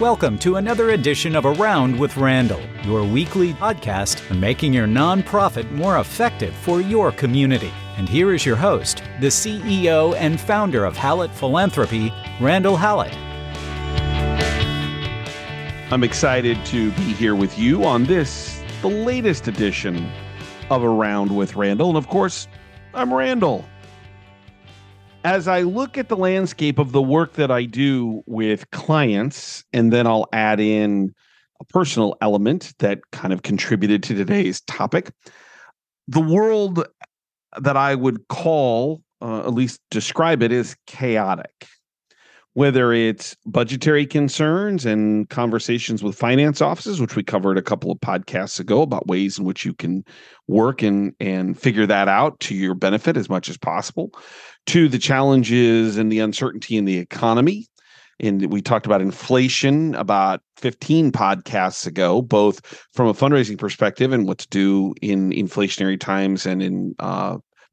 Welcome to another edition of Around with Randall, your weekly podcast on making your nonprofit more effective for your community. And here is your host, the CEO and founder of Hallett Philanthropy, Randall Hallett. I'm excited to be here with you on this, the latest edition of Around with Randall. And of course, I'm Randall. As I look at the landscape of the work that I do with clients, and then I'll add in a personal element that kind of contributed to today's topic, the world that I would call, at least describe it, as chaotic. Whether it's budgetary concerns and conversations with finance offices, which we covered a couple of podcasts ago about ways in which you can work and figure that out to your benefit as much as possible, to the challenges and the uncertainty in the economy. And we talked about inflation about 15 podcasts ago, both from a fundraising perspective and what to do in inflationary times and in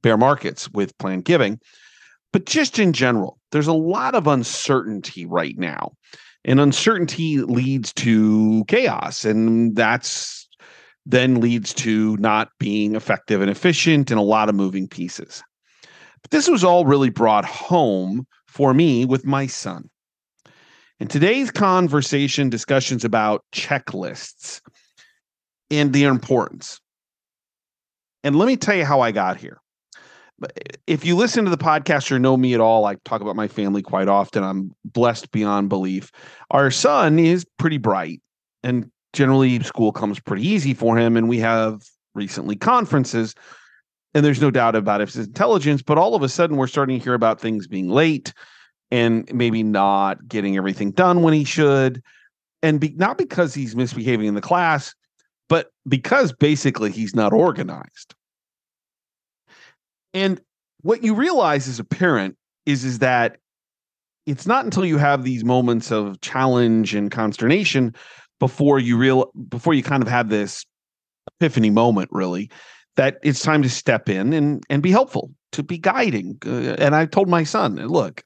bear markets with planned giving. But just in general, there's a lot of uncertainty right now, and uncertainty leads to chaos, and that's then leads to not being effective and efficient and a lot of moving pieces. But this was all really brought home for me with my son. And today's conversation discussions about checklists and their importance. And let me tell you how I got here. If you listen to the podcast or know me at all, I talk about my family quite often. I'm blessed beyond belief. Our son is pretty bright, and generally school comes pretty easy for him. And we have recently conferences, and there's no doubt about his intelligence. But all of a sudden, we're starting to hear about things being late and maybe not getting everything done when he should. And not because he's misbehaving in the class, but because basically he's not organized. And what you realize as a parent is that it's not until you have these moments of challenge and consternation before you kind of have this epiphany moment, really, that it's time to step in and be helpful, to be guiding. And I told my son, look,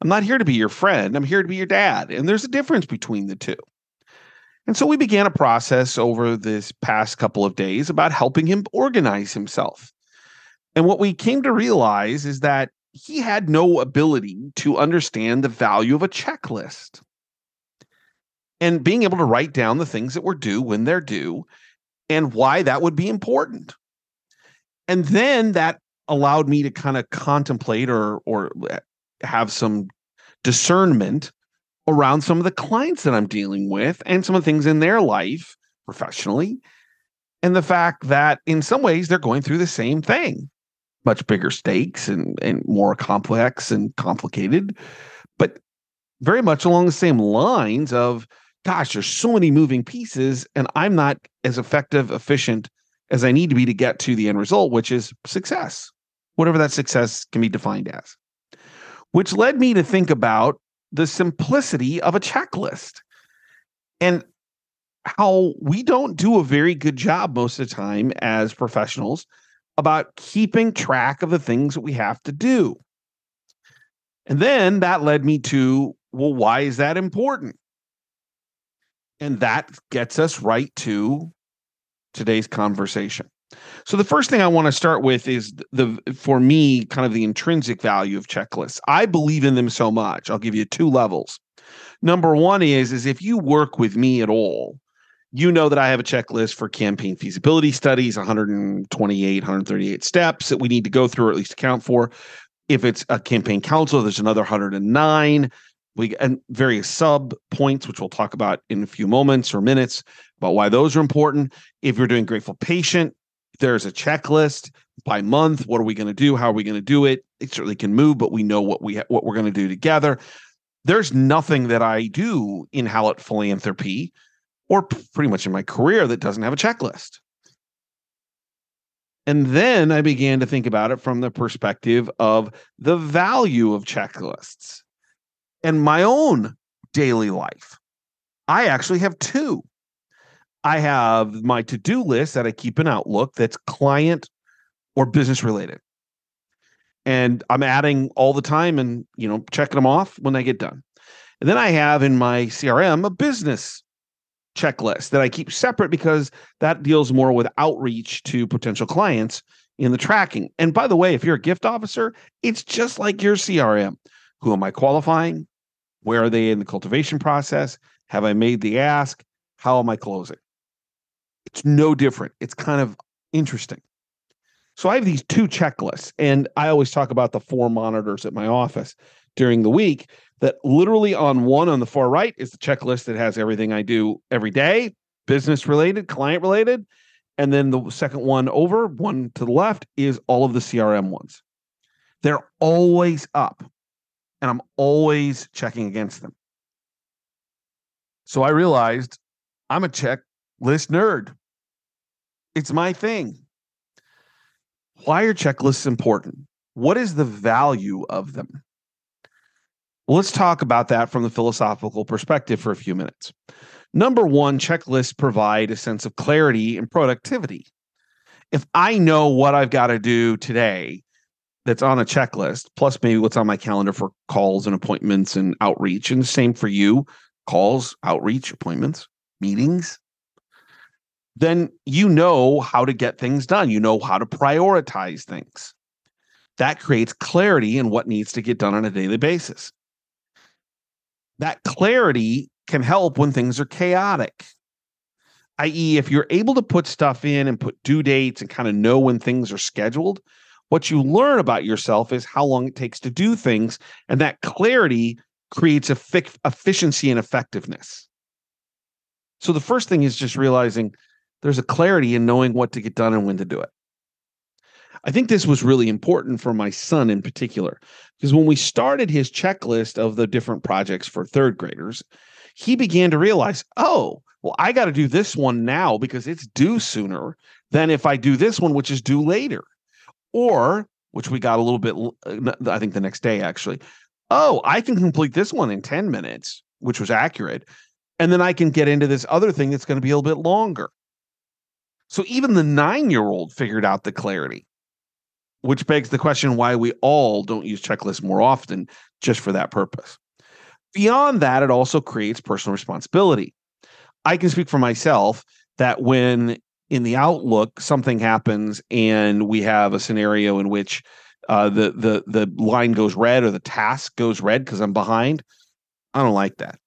I'm not here to be your friend. I'm here to be your dad. And there's a difference between the two. And so we began a process over this past couple of days about helping him organize himself. And what we came to realize is that he had no ability to understand the value of a checklist and being able to write down the things that were due when they're due and why that would be important. And then that allowed me to kind of contemplate or have some discernment around some of the clients that I'm dealing with and some of the things in their life professionally, and the fact that in some ways they're going through the same thing. Much bigger stakes and more complex and complicated, but very much along the same lines of, gosh, there's so many moving pieces, and I'm not as effective, efficient as I need to be to get to the end result, which is success, whatever that success can be defined as. Which led me to think about the simplicity of a checklist and how we don't do a very good job most of the time as professionals about keeping track of the things that we have to do. And then that led me to, well, why is that important? And that gets us right to today's conversation. So the first thing I want to start with is for me, kind of the intrinsic value of checklists. I believe in them so much. I'll give you two levels. Number one is if you work with me at all, you know that I have a checklist for campaign feasibility studies, 128, 138 steps that we need to go through or at least account for. If it's a campaign council, there's another 109, and various sub points, which we'll talk about in a few moments or minutes about why those are important. If you're doing Grateful Patient, there's a checklist by month. What are we going to do? How are we going to do it? It certainly can move, but we know what we're going to do together. There's nothing that I do in Hallett Philanthropy or pretty much in my career that doesn't have a checklist. And then I began to think about it from the perspective of the value of checklists and my own daily life. I actually have two. I have my to-do list that I keep in Outlook that's client or business related. And I'm adding all the time and, checking them off when I get done. And then I have in my CRM a business checklist that I keep separate because that deals more with outreach to potential clients in the tracking. And by the way, if you're a gift officer, it's just like your CRM. Who am I qualifying? Where are they in the cultivation process? Have I made the ask? How am I closing? It's no different. It's kind of interesting. So I have these two checklists, and I always talk about the four monitors at my office during the week that literally on one on the far right is the checklist that has everything I do every day, business related, client related. And then the second one over, one to the left, is all of the CRM ones. They're always up, and I'm always checking against them. So I realized I'm a checklist nerd. It's my thing. Why are checklists important? What is the value of them? Well, let's talk about that from the philosophical perspective for a few minutes. Number one, checklists provide a sense of clarity and productivity. If I know what I've got to do today that's on a checklist, plus maybe what's on my calendar for calls and appointments and outreach, and the same for you, calls, outreach, appointments, meetings, then you know how to get things done. You know how to prioritize things. That creates clarity in what needs to get done on a daily basis. That clarity can help when things are chaotic, i.e., if you're able to put stuff in and put due dates and kind of know when things are scheduled, what you learn about yourself is how long it takes to do things, and that clarity creates efficiency and effectiveness. So the first thing is just realizing there's a clarity in knowing what to get done and when to do it. I think this was really important for my son in particular, because when we started his checklist of the different projects for third graders, he began to realize, oh, well, I got to do this one now because it's due sooner than if I do this one, which is due later. Or, which we got a little bit, I think the next day actually, oh, I can complete this one in 10 minutes, which was accurate. And then I can get into this other thing that's going to be a little bit longer. So even the 9-year-old figured out the clarity, which begs the question why we all don't use checklists more often just for that purpose. Beyond that, it also creates personal responsibility. I can speak for myself that when in the Outlook something happens and we have a scenario in which the line goes red or the task goes red because I'm behind, I don't like that.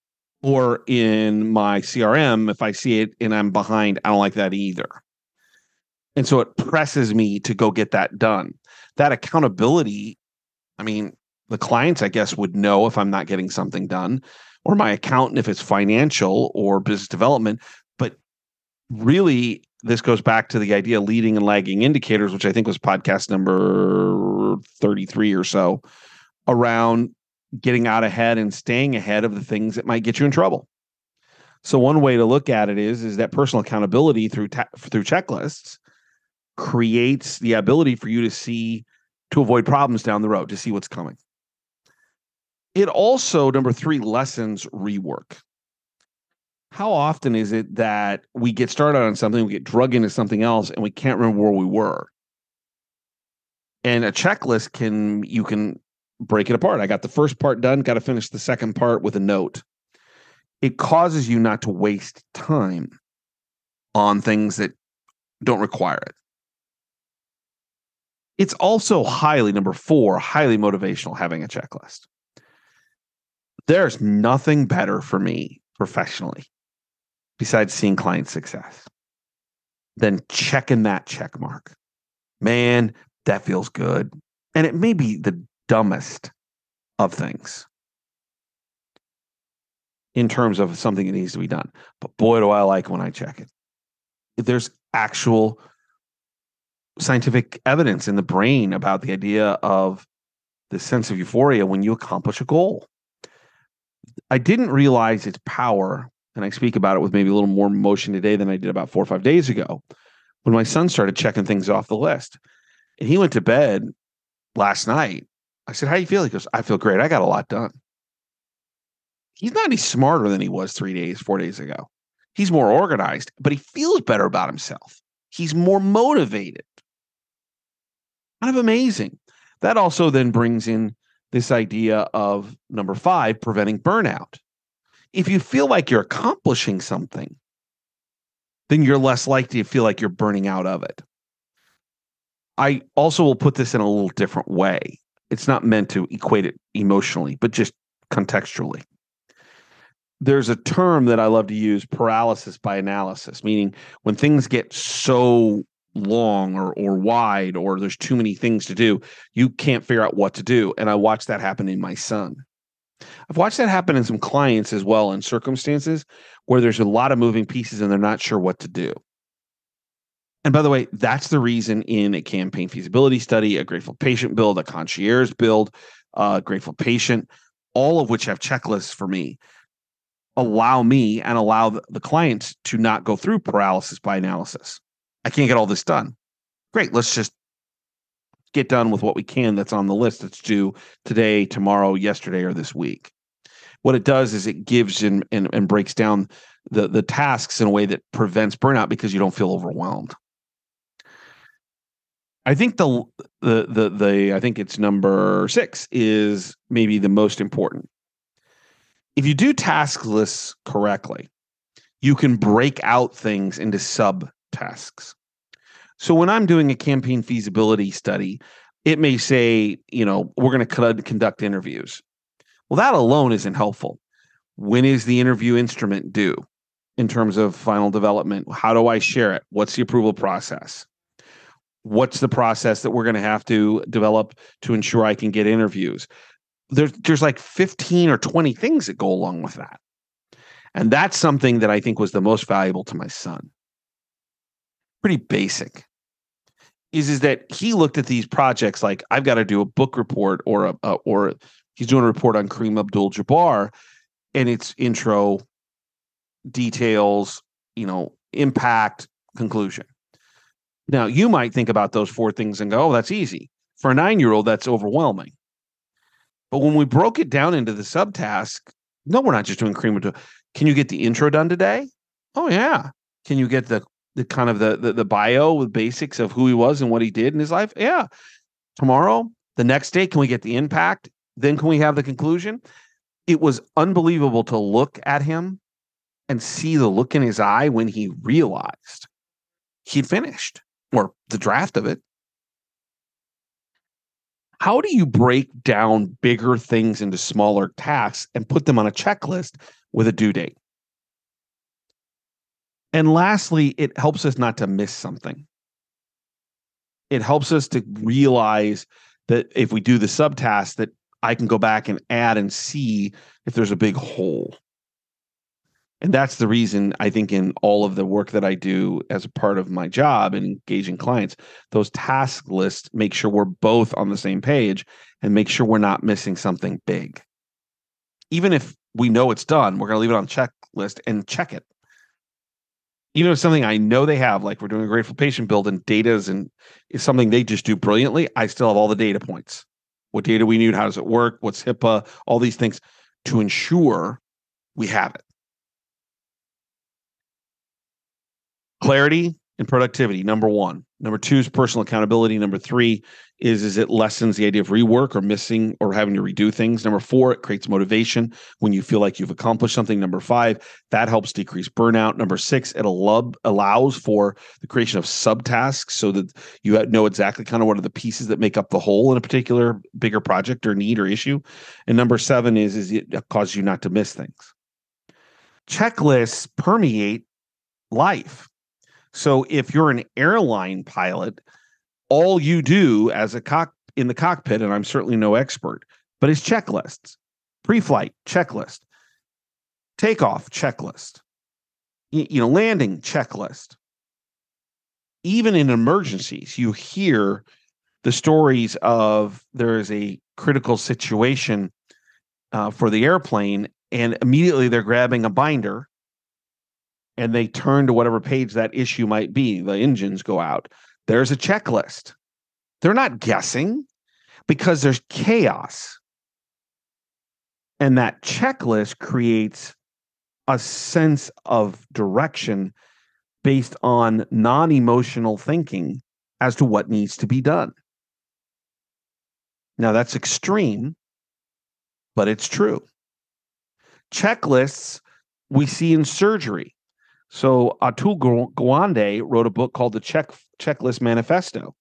Or in my CRM, if I see it and I'm behind, I don't like that either. And so it presses me to go get that done. That accountability, I mean, the clients, I guess, would know if I'm not getting something done, or my accountant if it's financial or business development. But really, this goes back to the idea of leading and lagging indicators, which I think was podcast number 33 or so, around getting out ahead and staying ahead of the things that might get you in trouble. So one way to look at it is that personal accountability through checklists creates the ability for you to see, to avoid problems down the road, to see what's coming. It also, number three, lessens rework. How often is it that we get started on something, we get drug into something else, and we can't remember where we were? And a checklist can, you can break it apart. I got the first part done, got to finish the second part with a note. It causes you not to waste time on things that don't require it. It's also highly, number four, highly motivational having a checklist. There's nothing better for me professionally, besides seeing client success, than checking that check mark. Man, that feels good. And it may be the dumbest of things in terms of something that needs to be done. But boy, do I like when I check it. If there's actual scientific evidence in the brain about the idea of the sense of euphoria when you accomplish a goal. I didn't realize its power, and I speak about it with maybe a little more emotion today than I did about 4 or 5 days ago, when my son started checking things off the list. And he went to bed last night. I said, how do you feel? He goes, I feel great. I got a lot done. He's not any smarter than he was 3 days, 4 days ago. He's more organized, but he feels better about himself. He's more motivated. Kind of amazing. That also then brings in this idea of number 5, preventing burnout. If you feel like you're accomplishing something, then you're less likely to feel like you're burning out of it. I also will put this in a little different way. It's not meant to equate it emotionally, but just contextually. There's a term that I love to use, paralysis by analysis, meaning when things get so long or wide, or there's too many things to do, you can't figure out what to do. And I watched that happen in my son. I've watched that happen in some clients as well, in circumstances where there's a lot of moving pieces and they're not sure what to do. And by the way, that's the reason in a campaign feasibility study, a Grateful Patient build, a concierge build, Grateful Patient, all of which have checklists for me, allow me and allow the clients to not go through paralysis by analysis. I can't get all this done. Great. Let's just get done with what we can that's on the list that's due today, tomorrow, yesterday, or this week. What it does is it gives and breaks down the tasks in a way that prevents burnout because you don't feel overwhelmed. I think I think it's number 6 is maybe the most important. If you do task lists correctly, you can break out things into sub-tasks. So when I'm doing a campaign feasibility study, it may say, we're going to conduct interviews. Well, that alone isn't helpful. When is the interview instrument due in terms of final development? How do I share it? What's the approval process? What's the process that we're going to have to develop to ensure I can get interviews? There's like 15 or 20 things that go along with that. And that's something that I think was the most valuable to my son. Pretty basic is that he looked at these projects like, I've got to do a book report or he's doing a report on Kareem Abdul-Jabbar, and it's intro, details, impact, conclusion. Now, you might think about those 4 things and go, oh, that's easy. For a 9-year-old, that's overwhelming. But when we broke it down into the subtask, no, we're not just doing Kareem Abdul. Can you get the intro done today? Oh, yeah. Can you get the bio with basics of who he was and what he did in his life? Yeah. Tomorrow, the next day, can we get the impact? Then can we have the conclusion? It was unbelievable to look at him and see the look in his eye when he realized he'd finished, or the draft of it. How do you break down bigger things into smaller tasks and put them on a checklist with a due date? And lastly, it helps us not to miss something. It helps us to realize that if we do the subtask, that I can go back and add and see if there's a big hole. And that's the reason I think in all of the work that I do as a part of my job and engaging clients, those task lists make sure we're both on the same page and make sure we're not missing something big. Even if we know it's done, we're going to leave it on the checklist and check it. Even if something I know they have, like we're doing a Grateful Patient build and data is something they just do brilliantly, I still have all the data points. What data we need, how does it work, what's HIPAA, all these things to ensure we have it. Clarity and productivity, number 1. Number 2 is personal accountability. Number 3 is it lessens the idea of rework or missing or having to redo things. Number 4, it creates motivation when you feel like you've accomplished something. Number 5, that helps decrease burnout. Number 6, it allows for the creation of subtasks so that you know exactly kind of what are the pieces that make up the whole in a particular bigger project or need or issue. And number 7 is it causes you not to miss things. Checklists permeate life. So if you're an airline pilot, all you do as in the cockpit, and I'm certainly no expert, but it's checklists. Pre-flight checklist, takeoff checklist, landing checklist. Even in emergencies, you hear the stories of there is a critical situation for the airplane, and immediately they're grabbing a binder and they turn to whatever page that issue might be. The engines go out. There's a checklist. They're not guessing because there's chaos. And that checklist creates a sense of direction based on non-emotional thinking as to what needs to be done. Now, that's extreme, but it's true. checklists we see in surgery. So Atul Gawande wrote a book called The Checklist Manifesto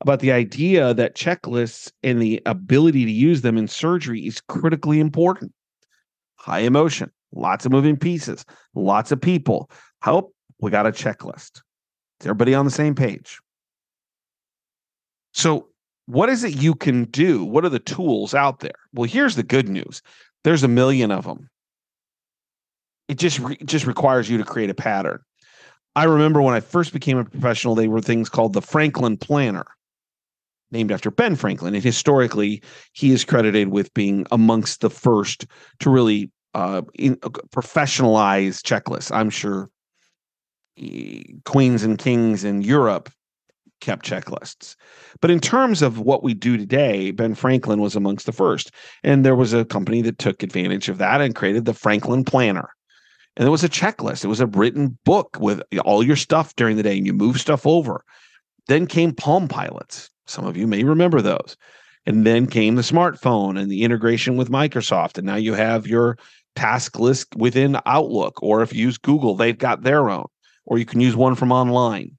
about the idea that checklists and the ability to use them in surgery is critically important. High emotion, lots of moving pieces, lots of people. Help, we got a checklist. Is everybody on the same page? So what is it you can do? What are the tools out there? Well, here's the good news. There's a million of them. It just requires you to create a pattern. I remember when I first became a professional, they were things called the Franklin Planner, named after Ben Franklin. And historically, he is credited with being amongst the first to really professionalize checklists. I'm sure queens and kings in Europe kept checklists. But in terms of what we do today, Ben Franklin was amongst the first. And there was a company that took advantage of that and created the Franklin Planner. And it was a checklist. It was a written book with all your stuff during the day, and you move stuff over. Then came Palm Pilots. Some of you may remember those. And then came the smartphone and the integration with Microsoft. And now you have your task list within Outlook, or if you use Google, they've got their own, or you can use one from online.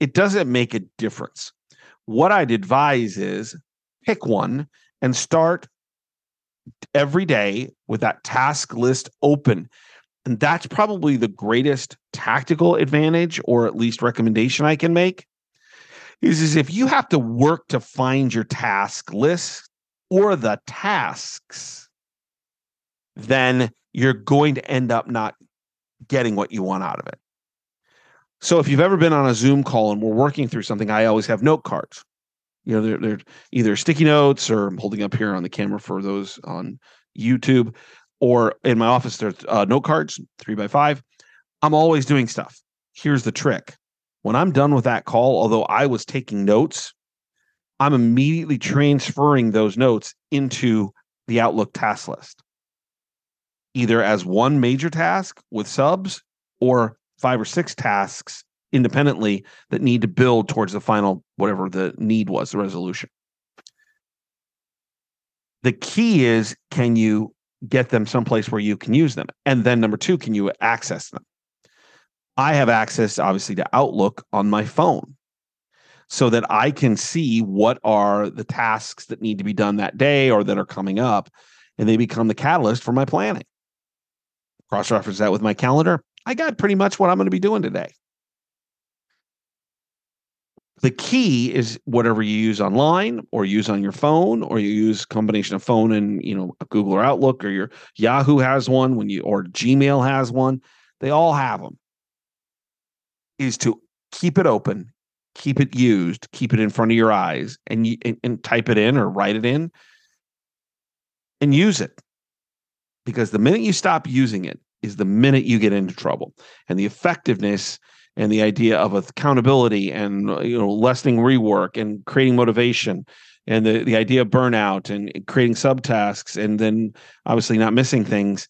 It doesn't make a difference. What I'd advise is pick one and start every day with that task list open. And that's probably the greatest tactical advantage, or at least recommendation I can make, is if you have to work to find your task list or the tasks, then you're going to end up not getting what you want out of it. So if you've ever been on a Zoom call and we're working through something, I always have note cards. You know, they're either sticky notes, or I'm holding up here on the camera for those on YouTube, or in my office, there's note cards, 3x5. I'm always doing stuff. Here's the trick. When I'm done with that call, although I was taking notes, I'm immediately transferring those notes into the Outlook task list, either as one major task with subs or 5 or 6 tasks independently that need to build towards the final, whatever the need was, the resolution. The key is, can you get them someplace where you can use them? And then number 2, can you access them? I have access, obviously, to Outlook on my phone so that I can see what are the tasks that need to be done that day or that are coming up, and they become the catalyst for my planning. Cross-reference that with my calendar. I got pretty much what I'm going to be doing today. The key is whatever you use online, or use on your phone, or you use a combination of phone and, you know, Google or Outlook, or your Yahoo has one, or Gmail has one. They all have them. Is to keep it open, keep it used, keep it in front of your eyes, and type it in or write it in and use it. Because the minute you stop using it is the minute you get into trouble. And the effectiveness and the idea of accountability and, you know, lessening rework and creating motivation and the idea of burnout and creating subtasks and then obviously not missing things,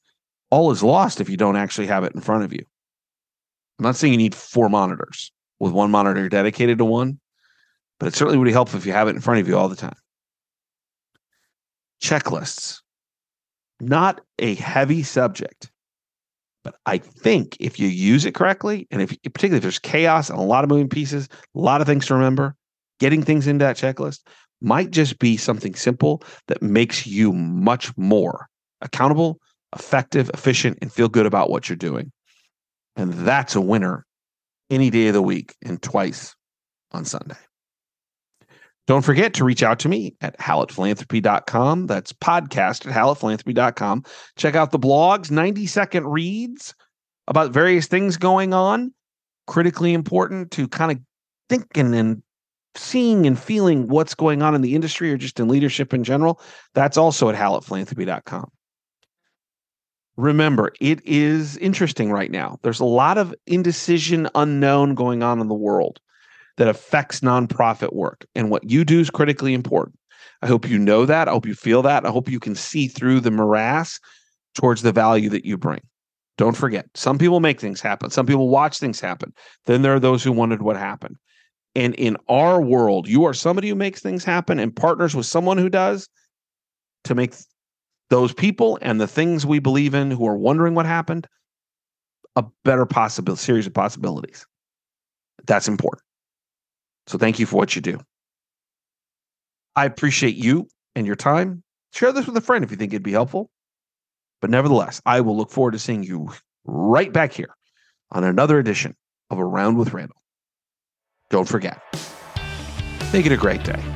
all is lost if you don't actually have it in front of you. I'm not saying you need 4 monitors with one monitor dedicated to one, but it certainly would be helpful if you have it in front of you all the time. Checklists. Not a heavy subject. But I think if you use it correctly, and particularly if there's chaos and a lot of moving pieces, a lot of things to remember, getting things into that checklist might just be something simple that makes you much more accountable, effective, efficient, and feel good about what you're doing. And that's a winner any day of the week and twice on Sunday. Don't forget to reach out to me at hallettphilanthropy.com. That's podcast at hallettphilanthropy.com. Check out the blogs, 90-second reads about various things going on. Critically important to kind of thinking and seeing and feeling what's going on in the industry or just in leadership in general. That's also at hallettphilanthropy.com. Remember, it is interesting right now. There's a lot of indecision, unknown going on in the world that affects nonprofit work. And what you do is critically important. I hope you know that. I hope you feel that. I hope you can see through the morass towards the value that you bring. Don't forget, some people make things happen. Some people watch things happen. Then there are those who wondered what happened. And in our world, you are somebody who makes things happen and partners with someone who does to make those people and the things we believe in who are wondering what happened a better series of possibilities. That's important. So thank you for what you do. I appreciate you and your time. Share this with a friend if you think it'd be helpful. But nevertheless, I will look forward to seeing you right back here on another edition of Around with Randall. Don't forget, make it a great day.